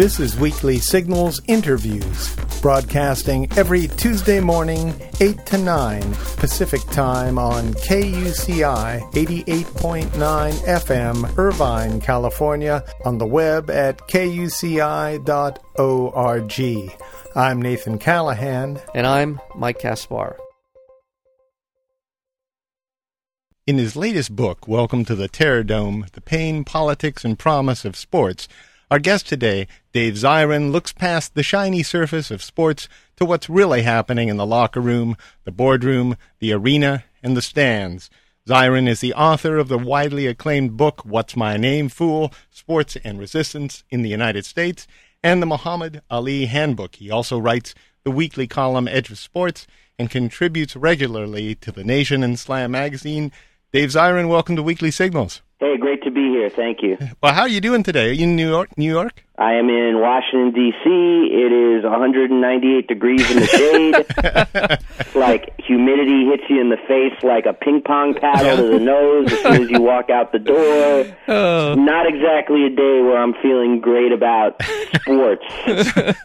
This is Weekly Signals Interviews, broadcasting every Tuesday morning, 8 to 9 Pacific Time on KUCI 88.9 FM, Irvine, California, on the web at kuci.org. I'm Nathan Callahan. And I'm Mike Caspar. In his latest book, Welcome to the Terrordome, The Pain, Politics, and Promise of Sports, our guest today, Dave Zirin, looks past the shiny surface of sports to what's really happening in the locker room, the boardroom, the arena, and the stands. Zirin is the author of the widely acclaimed book, What's My Name, Fool? Sports and Resistance in the United States, and the Muhammad Ali Handbook. He also writes the weekly column Edge of Sports and contributes regularly to The Nation and Slam magazine. Dave Zirin, welcome to Weekly Signals. Hey, great to be here. Thank you. Well, how are you doing today? Are you in New York? I am in Washington, D.C. It is 198 degrees in the shade. Like, humidity hits you in the face like a ping-pong paddle to the nose as soon as you walk out the door. Oh. Not exactly a day where I'm feeling great about sports.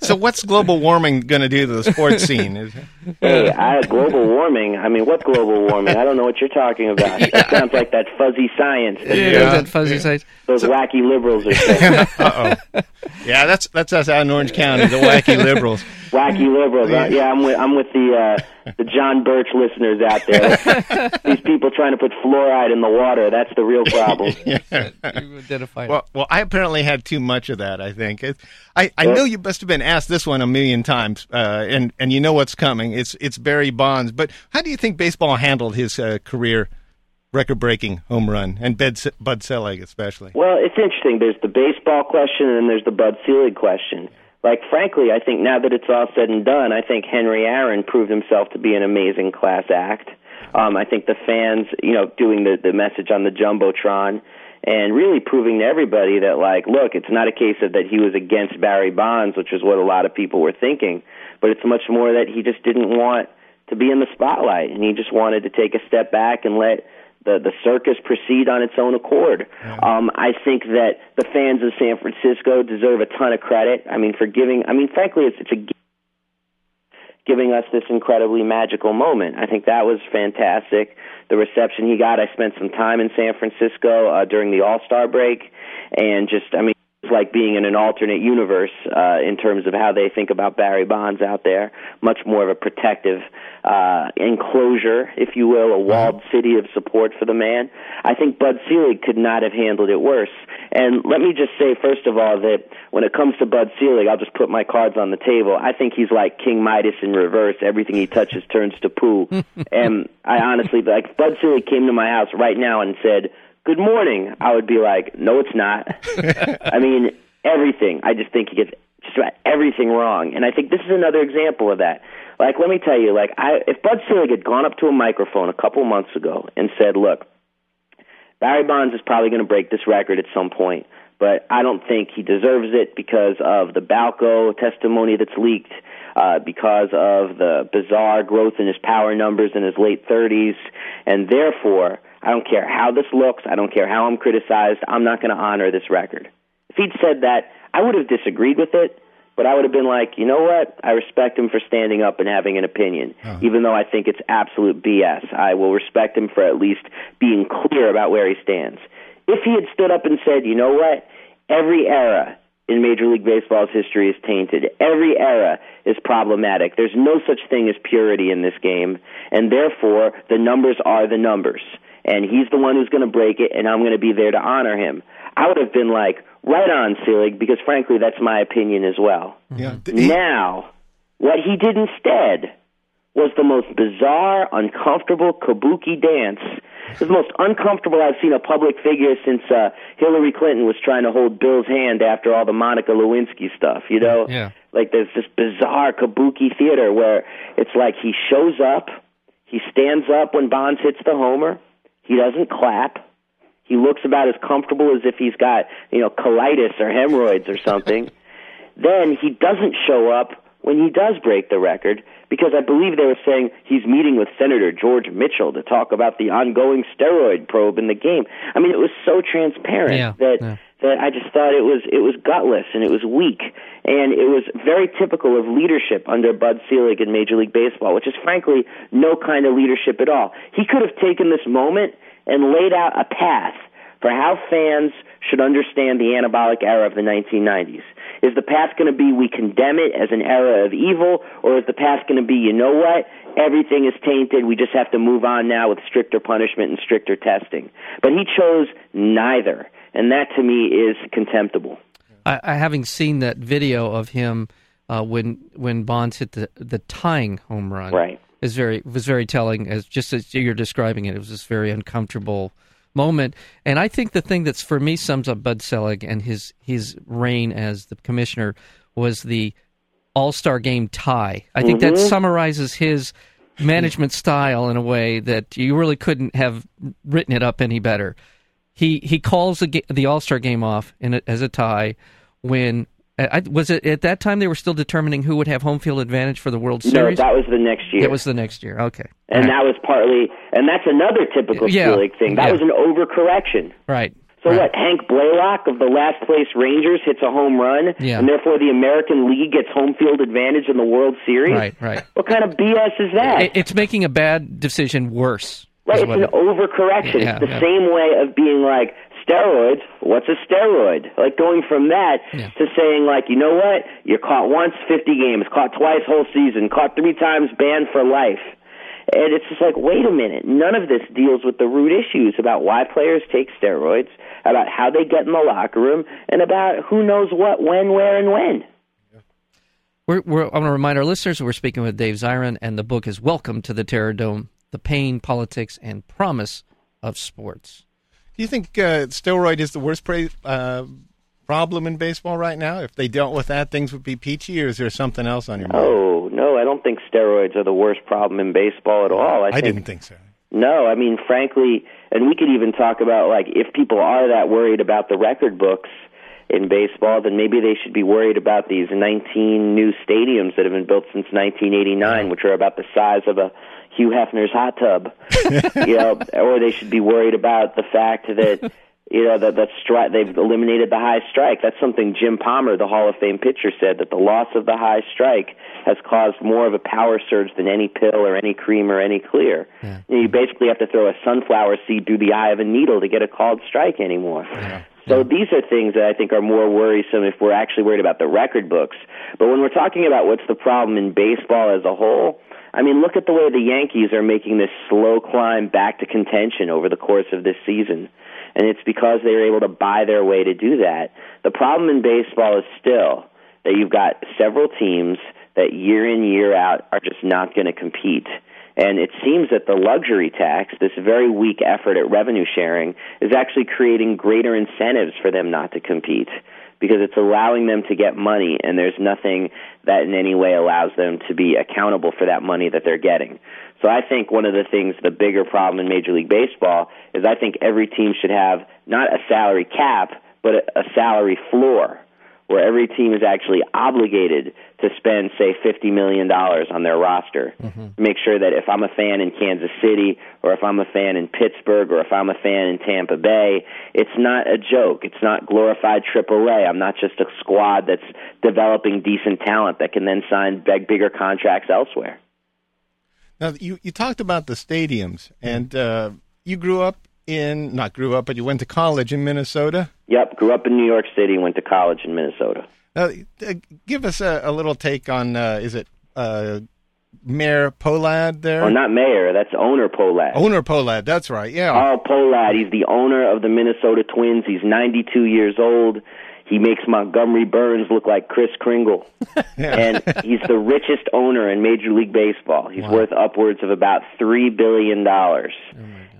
So what's global warming going to do to the sports scene? Hey, global warming? I mean, what global warming? I don't know what you're talking about. That sounds like that fuzzy science. That fuzzy science. Those wacky liberals are saying. Uh-oh. Yeah, that's us out in Orange County, the wacky liberals. Wacky liberals. Yeah, I'm with the John Birch listeners out there. These people trying to put fluoride in the water, that's the real problem. You identified. Well, I apparently had too much of that, I think. I know you must have been asked this one a million times, and you know what's coming. It's Barry Bonds. But how do you think baseball handled his career record-breaking home run, and Bud Selig especially? Well, it's interesting. There's the baseball question, and then there's the Bud Selig question. Like, frankly, I think now that it's all said and done, I think Henry Aaron proved himself to be an amazing class act. I think the fans, doing the message on the Jumbotron and really proving to everybody that, like, look, it's not a case of that he was against Barry Bonds, which is what a lot of people were thinking, but it's much more that he just didn't want to be in the spotlight, and he just wanted to take a step back and let the circus proceed on its own accord. Yeah. I think that the fans of San Francisco deserve a ton of credit. I mean, frankly, it's giving us this incredibly magical moment. I think that was fantastic. The reception he got, I spent some time in San Francisco during the All-Star break, and just, I mean, it's like being in an alternate universe in terms of how they think about Barry Bonds out there. Much more of a protective enclosure, if you will, a walled city of support for the man. I think Bud Selig could not have handled it worse. And let me just say, first of all, that when it comes to Bud Selig, I'll just put my cards on the table. I think he's like King Midas in reverse. Everything he touches turns to poo. And I honestly, like, if Bud Selig came to my house right now and said, "Good morning," I would be like, "No, it's not." I mean, everything. I just think he gets just about everything wrong. And I think this is another example of that. Like, let me tell you, like, if Bud Selig had gone up to a microphone a couple months ago and said, "Look, Barry Bonds is probably going to break this record at some point, but I don't think he deserves it because of the BALCO testimony that's leaked, because of the bizarre growth in his power numbers in his late 30s, and therefore, I don't care how this looks. I don't care how I'm criticized. I'm not going to honor this record." If he'd said that, I would have disagreed with it, but I would have been like, you know what? I respect him for standing up and having an opinion, even though I think it's absolute BS. I will respect him for at least being clear about where he stands. If he had stood up and said, you know what? Every era in Major League Baseball's history is tainted. Every era is problematic. There's no such thing as purity in this game, and therefore the numbers are the numbers. And he's the one who's going to break it, and I'm going to be there to honor him. I would have been like, right on, Selig, because frankly, that's my opinion as well. Yeah. Now, what he did instead was the most bizarre, uncomfortable kabuki dance. It was the most uncomfortable I've seen a public figure since Hillary Clinton was trying to hold Bill's hand after all the Monica Lewinsky stuff, you know? Yeah. Like, there's this bizarre kabuki theater where it's like he shows up, he stands up when Bonds hits the homer, he doesn't clap. He looks about as comfortable as if he's got, colitis or hemorrhoids or something. Then he doesn't show up when he does break the record, because I believe they were saying he's meeting with Senator George Mitchell to talk about the ongoing steroid probe in the game. I mean, it was so transparent that that I just thought it was gutless and it was weak, and it was very typical of leadership under Bud Selig in Major League Baseball, which is frankly no kind of leadership at all. He could have taken this moment and laid out a path for how fans should understand the anabolic era of the 1990s. Is the path going to be we condemn it as an era of evil, or is the path going to be, you know what, everything is tainted, we just have to move on now with stricter punishment and stricter testing? But he chose neither, and that to me is contemptible. I having seen that video of him when Bonds hit the tying home run, right, was very telling, as you're describing it. It was this very uncomfortable moment. And I think the thing that's for me sums up Bud Selig and his reign as the commissioner was the All-Star Game tie. I think that summarizes his management style in a way that you really couldn't have written it up any better. He calls the All-Star Game off as a tie when... was it at that time they were still determining who would have home field advantage for the World Series? No, that was the next year. That was the next year, okay. And that was partly, and that's another typical Selig thing. That was an overcorrection. Right. So what, Hank Blaylock of the last place Rangers hits a home run, and therefore the American League gets home field advantage in the World Series? Right. What kind of BS is that? It's making a bad decision worse. Right, it's an overcorrection. Yeah, it's the same way of being like, steroids, what's a steroid? Like going from that to saying, like, you know what, you're caught once, 50 games, caught twice, whole season, caught three times, banned for life. And it's just like, wait a minute, none of this deals with the root issues about why players take steroids, about how they get in the locker room, and about who knows what, when, where, and when. I want to remind our listeners we're speaking with Dave Zirin, and the book is Welcome to the Terrordome, The Pain, Politics, and Promise of Sports. Do you think steroid is the worst problem in baseball right now? If they dealt with that, things would be peachy, or is there something else on your mind? Oh, no, I don't think steroids are the worst problem in baseball at all. I didn't think so. No, I mean, frankly, and we could even talk about, like, if people are that worried about the record books in baseball, then maybe they should be worried about these 19 new stadiums that have been built since 1989, which are about the size of a Hugh Hefner's hot tub, you know, or they should be worried about the fact that, you know, they've eliminated the high strike. That's something Jim Palmer, the Hall of Fame pitcher, said, that the loss of the high strike has caused more of a power surge than any pill or any cream or any clear. Yeah. You basically have to throw a sunflower seed through the eye of a needle to get a called strike anymore. Yeah. So these are things that I think are more worrisome if we're actually worried about the record books. But when we're talking about what's the problem in baseball as a whole, I mean, look at the way the Yankees are making this slow climb back to contention over the course of this season. And it's because they were able to buy their way to do that. The problem in baseball is still that you've got several teams that year in, year out are just not going to compete. And it seems that the luxury tax, this very weak effort at revenue sharing, is actually creating greater incentives for them not to compete, because it's allowing them to get money, and there's nothing that in any way allows them to be accountable for that money that they're getting. So I think one of the things, the bigger problem in Major League Baseball, is I think every team should have not a salary cap, but a salary floor, where every team is actually obligated to spend, say, $50 million on their roster. Mm-hmm. Make sure that if I'm a fan in Kansas City, or if I'm a fan in Pittsburgh, or if I'm a fan in Tampa Bay, it's not a joke. It's not glorified AAA. I'm not just a squad that's developing decent talent that can then sign bigger contracts elsewhere. Now, you talked about the stadiums, and you you went to college in Minnesota? Yep, grew up in New York City, went to college in Minnesota. Give us a little take on, is it Mayor Pohlad there? Oh, not Mayor, that's Owner Pohlad. Owner Pohlad, that's right, yeah. Carl Pohlad, he's the owner of the Minnesota Twins. He's 92 years old. He makes Montgomery Burns look like Kris Kringle. And he's the richest owner in Major League Baseball. He's worth upwards of about $3 billion.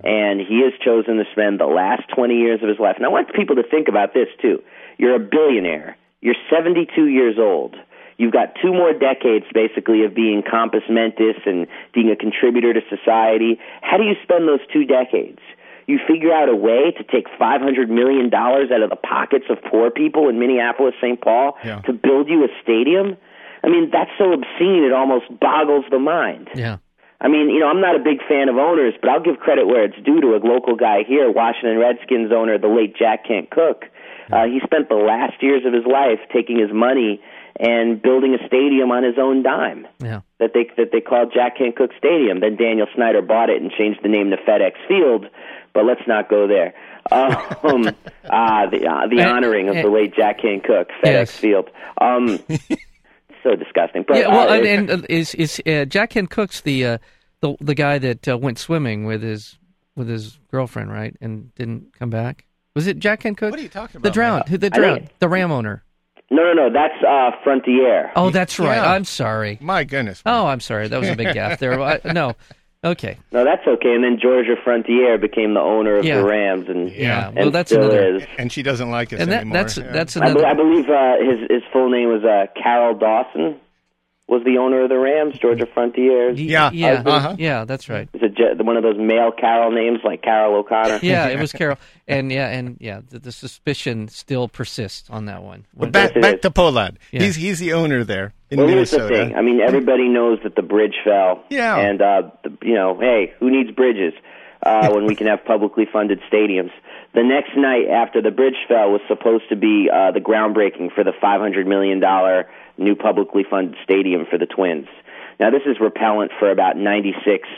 And he has chosen to spend the last 20 years of his life. And I want people to think about this, too. You're a billionaire. You're 72 years old. You've got two more decades, basically, of being compos mentis and being a contributor to society. How do you spend those 2 decades? You figure out a way to take $500 million out of the pockets of poor people in Minneapolis, St. Paul, to build you a stadium? I mean, that's so obscene it almost boggles the mind. Yeah. I mean, you know, I'm not a big fan of owners, but I'll give credit where it's due to a local guy here, Washington Redskins owner, the late Jack Kent Cooke, He spent the last years of his life taking his money and building a stadium on his own dime that they called Jack Kent Cooke Stadium. Then Daniel Snyder bought it and changed the name to FedEx Field, but let's not go there. The honoring of the late Jack Kent Cooke, FedEx Field. So disgusting. But, yeah, well, is Jack Kent Cooke's the guy that went swimming with his girlfriend, right, and didn't come back? Was it Jack Kent Cooke? What are you talking about? The drowned, the ram owner. No, that's Frontiere. Oh, that's right. Yeah. I'm sorry. My goodness. Man. Oh, I'm sorry. That was a big gap there. Okay. No, that's okay. And then Georgia Frontiere became the owner of the Rams, and that's still another. Is. And she doesn't like us anymore. That's another. I believe his full name was Carol Dawson. Was the owner of the Rams, Georgia Frontiere? Yeah, that's right. Is it one of those male Carol names like Carol O'Connor? Yeah, it was Carol, and the suspicion still persists on that one. But back to Pohlad, he's the owner there in Minnesota. Here's the thing. I mean, everybody knows that the bridge fell. Yeah, and hey, who needs bridges when we can have publicly funded stadiums? The next night after the bridge fell was supposed to be the groundbreaking for the $500 million. New publicly funded stadium for the Twins. Now, this is repellent for about 96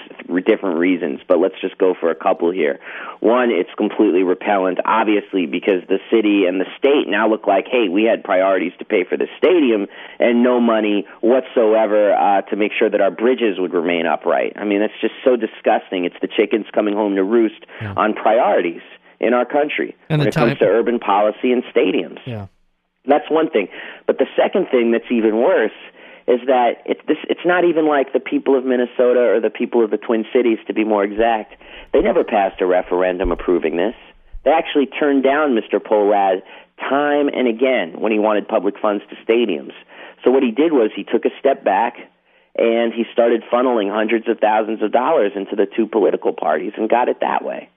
different reasons, but let's just go for a couple here. One, it's completely repellent, obviously, because the city and the state now look like, hey, we had priorities to pay for the stadium and no money whatsoever to make sure that our bridges would remain upright. I mean, that's just so disgusting. It's the chickens coming home to roost on priorities in our country when it comes to urban policy and stadiums. Yeah. That's one thing. But the second thing that's even worse is that it's not even like the people of Minnesota or the people of the Twin Cities, to be more exact. They never passed a referendum approving this. They actually turned down Mr. Pohlad time and again when he wanted public funds to stadiums. So what he did was he took a step back and he started funneling hundreds of thousands of dollars into the two political parties and got it that way.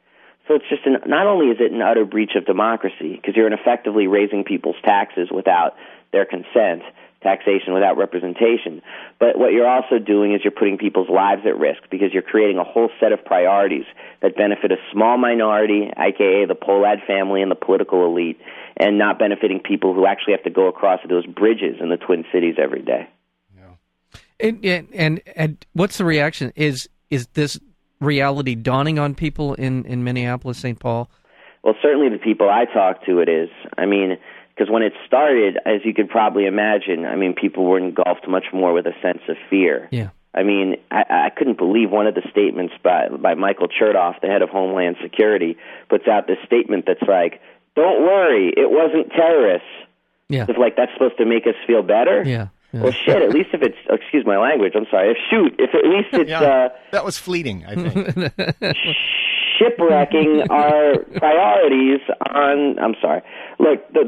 So it's just not only is it an utter breach of democracy, because you're effectively raising people's taxes without their consent, taxation without representation, but what you're also doing is you're putting people's lives at risk because you're creating a whole set of priorities that benefit a small minority, a.k.a. the Pohlad family and the political elite, and not benefiting people who actually have to go across those bridges in the Twin Cities every day. Yeah. And what's the reaction? Is this reality dawning on people in Minneapolis, St. Paul? Well, certainly the people I talk to, it is. I mean, because when it started, as you could probably imagine, I mean, people were engulfed much more with a sense of fear. Yeah. I mean, I couldn't believe one of the statements by Michael Chertoff, the head of Homeland Security, puts out this statement that's like, "Don't worry, it wasn't terrorists." Yeah. It's like that's supposed to make us feel better. Yeah. Yeah. Well, shit, at least if it's, excuse my language, I'm sorry, if at least it's... that was fleeting, I think. Shipwrecking our priorities on... I'm sorry. Look, what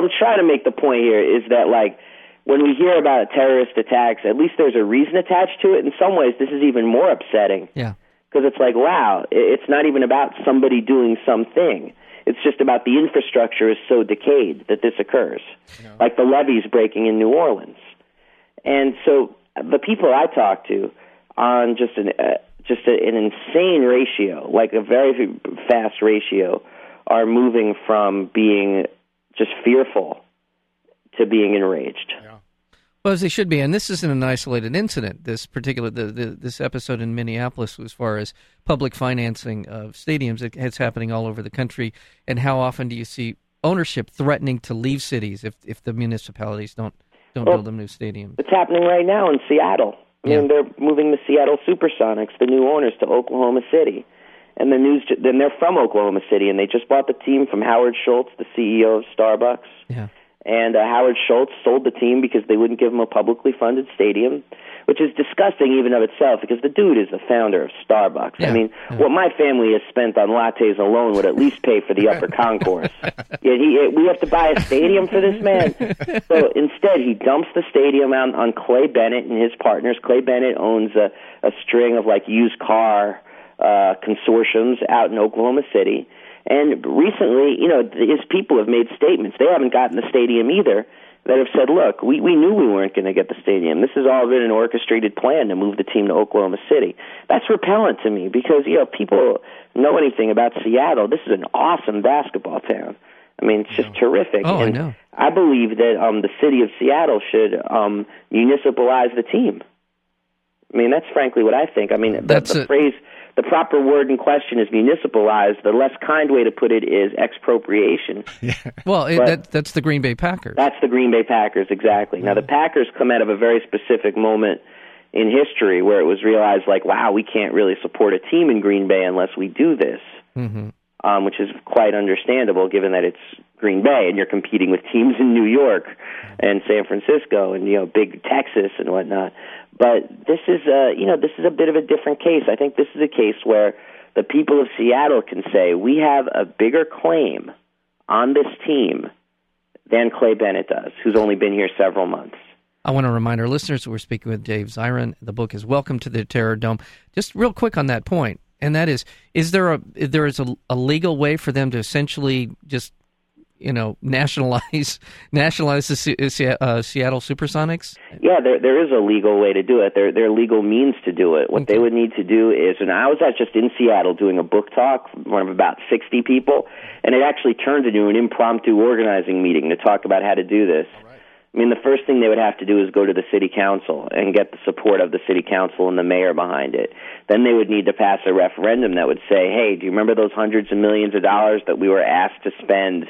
I'm trying to make the point here is that, like, when we hear about terrorist attacks, at least there's a reason attached to it. In some ways, this is even more upsetting. Yeah. Because it's like, wow, it's not even about somebody doing something. It's just about the infrastructure is so decayed that this occurs. Yeah. Like the levees breaking in New Orleans. And so the people I talk to on just an insane ratio, like a very fast ratio, are moving from being just fearful to being enraged. Yeah. Well, as they should be, and this isn't an isolated incident. This particular this episode in Minneapolis, as far as public financing of stadiums, it's happening all over the country. And how often do you see ownership threatening to leave cities if the municipalities don't build them new stadiums? It's happening right now in Seattle. I mean, they're moving the Seattle SuperSonics, the new owners, to Oklahoma City, and then they're from Oklahoma City, and they just bought the team from Howard Schultz, the CEO of Starbucks. Yeah. And Howard Schultz sold the team because they wouldn't give him a publicly funded stadium, which is disgusting even of itself because the dude is the founder of Starbucks. Yeah. I mean, what my family has spent on lattes alone would at least pay for the upper concourse. We have to buy a stadium for this man. So instead, he dumps the stadium out on Clay Bennett and his partners. Clay Bennett owns a string of, like, used car consortiums out in Oklahoma City. And recently, his people have made statements. They haven't gotten the stadium either that have said, look, we knew we weren't going to get the stadium. This has all been an orchestrated plan to move the team to Oklahoma City. That's repellent to me because, people know anything about Seattle. This is an awesome basketball town. I mean, it's just terrific. Oh, and I know. I believe that the city of Seattle should municipalize the team. I mean, that's frankly what I think. I mean, the phrase, the proper word in question is municipalized. The less kind way to put it is expropriation. Yeah. Well, that's the Green Bay Packers. That's the Green Bay Packers, exactly. Now, the Packers come out of a very specific moment in history where it was realized, like, wow, we can't really support a team in Green Bay unless we do this, which is quite understandable given that it's Green Bay and you're competing with teams in New York and San Francisco and, you know, big Texas and whatnot. But this is a, you know, this is a bit of a different case. I think this is a case where the people of Seattle can say we have a bigger claim on this team than Clay Bennett does, who's only been here several months. I want to remind our listeners we're speaking with Dave Zirin. The book is Welcome to the Terrordome. Just real quick on that point, and that is there a legal way for them to essentially just, you know, nationalize the Seattle Supersonics? Yeah, there is a legal way to do it. There are legal means to do it. What they would need to do is, and I was just in Seattle doing a book talk, one of about 60 people, and it actually turned into an impromptu organizing meeting to talk about how to do this. Right. I mean, the first thing they would have to do is go to the city council and get the support of the city council and the mayor behind it. Then they would need to pass a referendum that would say, hey, do you remember those hundreds of millions of dollars that we were asked to spend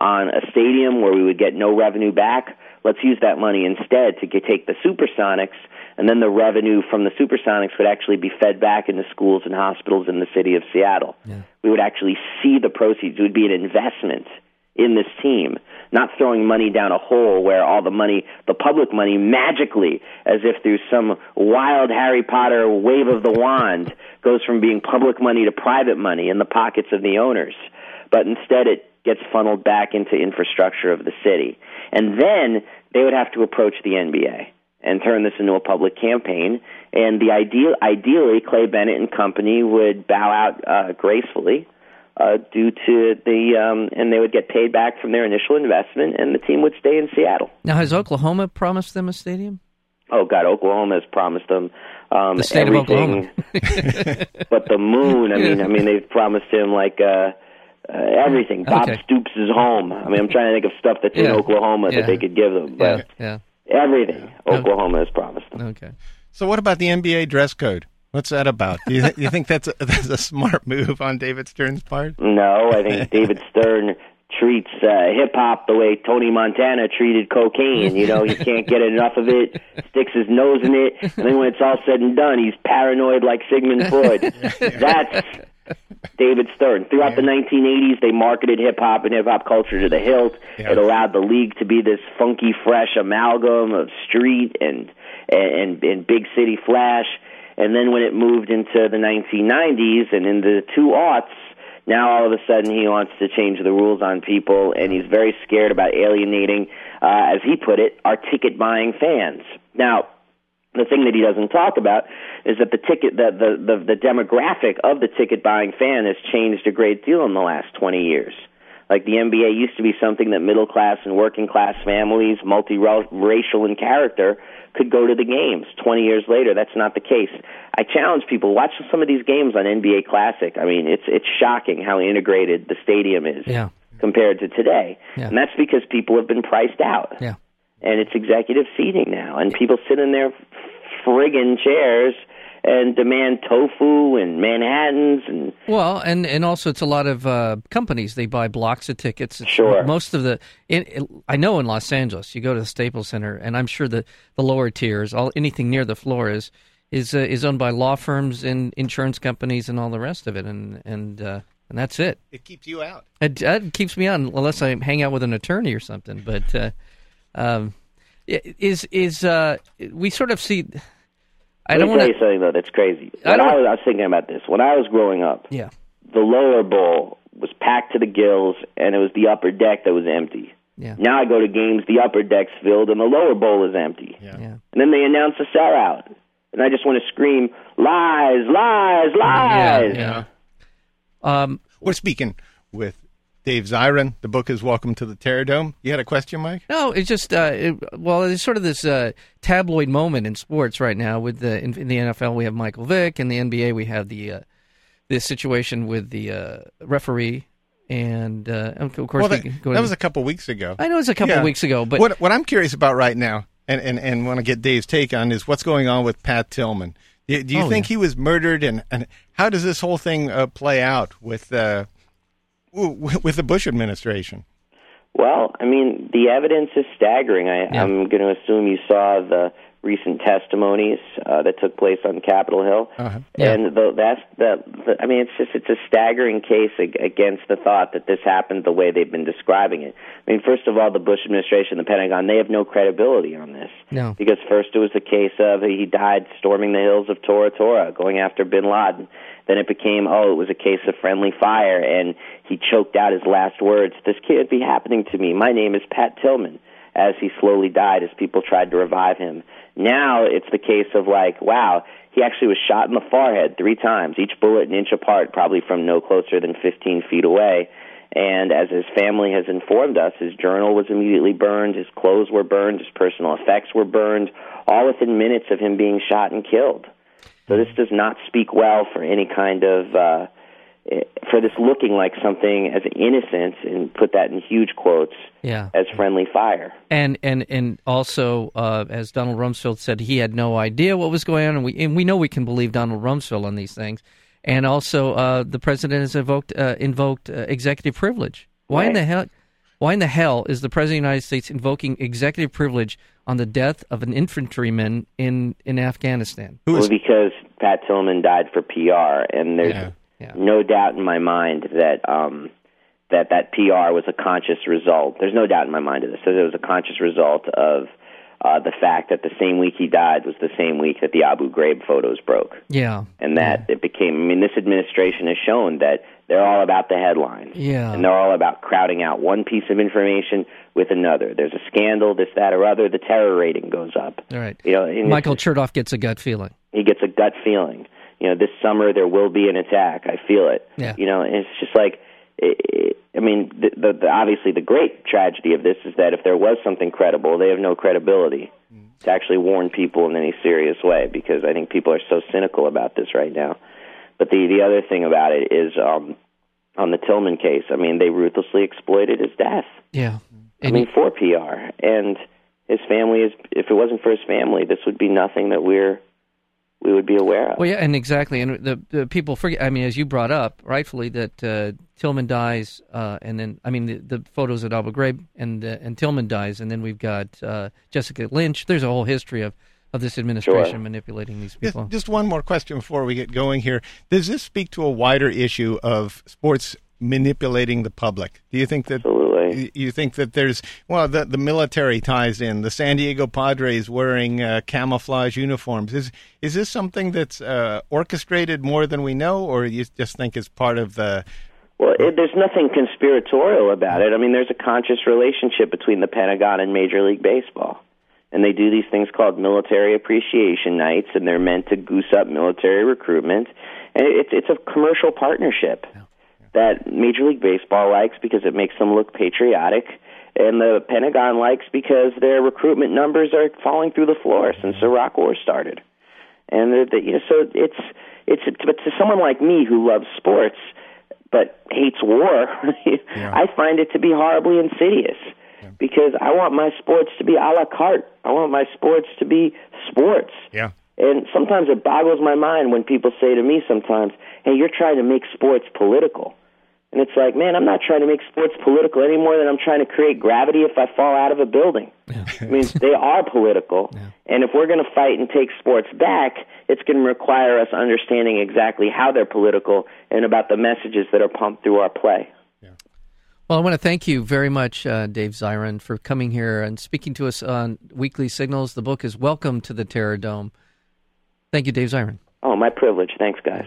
on a stadium where we would get no revenue back? Let's use that money instead to take the Supersonics, and then the revenue from the Supersonics would actually be fed back into schools and hospitals in the city of Seattle. Yeah. We would actually see the proceeds. It would be an investment in this team, not throwing money down a hole where all the money, the public money, magically, as if through some wild Harry Potter wave of the wand, goes from being public money to private money in the pockets of the owners. But instead it gets funneled back into infrastructure of the city. And then they would have to approach the NBA and turn this into a public campaign. And the ideally, Clay Bennett and company would bow out gracefully due to the and they would get paid back from their initial investment, and the team would stay in Seattle. Now, has Oklahoma promised them a stadium? Oh, God, Oklahoma has promised them the state everything but the moon. I mean, they've promised him, like... everything. Bob Stoops is home. I mean, I'm trying to think of stuff that's in Oklahoma that they could give them. But everything Oklahoma has promised them. Okay. So what about the NBA dress code? What's that about? Do you think that's a smart move on David Stern's part? No, I think David Stern treats hip-hop the way Tony Montana treated cocaine. You know, he can't get enough of it, sticks his nose in it, and then when it's all said and done, he's paranoid like Sigmund Freud. That's... David Stern. Throughout the 1980s, they marketed hip-hop and hip-hop culture to the hilt. Yeah. It allowed the league to be this funky, fresh amalgam of street and big city flash. And then when it moved into the 1990s and into the 2000s, now all of a sudden he wants to change the rules on people, and he's very scared about alienating, as he put it, our ticket-buying fans. Now, the thing that he doesn't talk about is that the demographic of the ticket-buying fan has changed a great deal in the last 20 years. Like, the NBA used to be something that middle-class and working-class families, multi-racial in character, could go to the games. 20 years later, that's not the case. I challenge people, watch some of these games on NBA Classic. I mean, it's shocking how integrated the stadium is compared to today. Yeah. And that's because people have been priced out. Yeah. And it's executive seating now, and people sit in their friggin' chairs and demand tofu and Manhattans. And well, and also it's a lot of companies. They buy blocks of tickets. It's most of the I know in Los Angeles, you go to the Staples Center, and I'm sure the lower tiers, anything near the floor is owned by law firms and insurance companies and all the rest of it, and that's it. It keeps you out. It keeps me out unless I hang out with an attorney or something, but... we sort of see. Let me tell you something though that's crazy. I was thinking about this when I was growing up. Yeah, the lower bowl was packed to the gills, and it was the upper deck that was empty. Yeah. Now I go to games, the upper deck's filled, and the lower bowl is empty. Yeah. Yeah. And then they announce a sellout, and I just want to scream lies, lies, lies. Yeah. Yeah. We're speaking with Dave Zirin. The book is Welcome to the Terrordome. You had a question, Mike? No, it's just, there's sort of this tabloid moment in sports right now. With in the NFL, we have Michael Vick. In the NBA, we have the situation with the referee And of course, well, that was a couple weeks ago. I know it's a couple weeks ago, but what I'm curious about right now, and want to get Dave's take on, is what's going on with Pat Tillman. Do you think he was murdered, and how does this whole thing play out with the Bush administration? Well, I mean, the evidence is staggering. I'm going to assume you saw the recent testimonies that took place on Capitol Hill, and it's a staggering case against the thought that this happened the way they've been describing it. I mean, first of all, the Bush administration, the Pentagon, they have no credibility on this. No, because first it was the case of he died storming the hills of Tora Tora, going after bin Laden. Then it became, it was a case of friendly fire, and he choked out his last words. This can't be happening to me. My name is Pat Tillman, as he slowly died as people tried to revive him. Now it's the case of he actually was shot in the forehead 3 times, each bullet an inch apart, probably from no closer than 15 feet away. And as his family has informed us, his journal was immediately burned, his clothes were burned, his personal effects were burned, all within minutes of him being shot and killed. So this does not speak well for any kind of... for this looking like something as innocent, and put that in huge quotes, as friendly fire. And also, as Donald Rumsfeld said, he had no idea what was going on, and we know we can believe Donald Rumsfeld on these things. And also, the president has invoked executive privilege. Why in the hell is the president of the United States invoking executive privilege on the death of an infantryman in Afghanistan? Because Pat Tillman died for PR, and there's... Yeah. Yeah. No doubt in my mind that that PR was a conscious result. There's no doubt in my mind of this. So it was a conscious result of the fact that the same week he died was the same week that the Abu Ghraib photos broke. Yeah. And that it became... I mean, this administration has shown that they're all about the headlines. Yeah. And they're all about crowding out one piece of information with another. There's a scandal, this, that, or other. The terror rating goes up. All right. You know, Michael Chertoff gets a gut feeling. He gets a gut feeling. You know, this summer there will be an attack. I feel it. Yeah. You know, and it's just like, obviously the great tragedy of this is that if there was something credible, they have no credibility to actually warn people in any serious way, because I think people are so cynical about this right now. But the other thing about it is on the Tillman case, I mean, they ruthlessly exploited his death. Yeah. For PR. And his family is, if it wasn't for his family, this would be nothing that we would be aware of. Well, yeah, and exactly. And the people forget, I mean, as you brought up, rightfully, that Tillman dies, and then, I mean, the photos at Abu Ghraib, and Tillman dies, and then we've got Jessica Lynch. There's a whole history of this administration manipulating these people. Just one more question before we get going here. Does this speak to a wider issue of sports manipulating the public? Do you think that... Absolutely. You think that there's... Well, the military ties in. The San Diego Padres wearing camouflage uniforms. Is this something that's orchestrated more than we know, or you just think it's part of the... Well, there's nothing conspiratorial about it. I mean, there's a conscious relationship between the Pentagon and Major League Baseball. And they do these things called military appreciation nights, and they're meant to goose up military recruitment. And it's a commercial partnership. Yeah. That Major League Baseball likes because it makes them look patriotic, and the Pentagon likes because their recruitment numbers are falling through the floor since the Iraq War started. And so it's but to someone like me who loves sports but hates war, I find it to be horribly insidious because I want my sports to be a la carte. I want my sports to be sports. Yeah. And sometimes it boggles my mind when people say to me sometimes, hey, you're trying to make sports political. And it's like, man, I'm not trying to make sports political any more than I'm trying to create gravity if I fall out of a building. Yeah. I mean, they are political. Yeah. And if we're going to fight and take sports back, it's going to require us understanding exactly how they're political and about the messages that are pumped through our play. Yeah. Well, I want to thank you very much, Dave Zirin, for coming here and speaking to us on Weekly Signals. The book is Welcome to the Terrordome. Thank you, Dave Zirin. Oh, my privilege. Thanks, guys.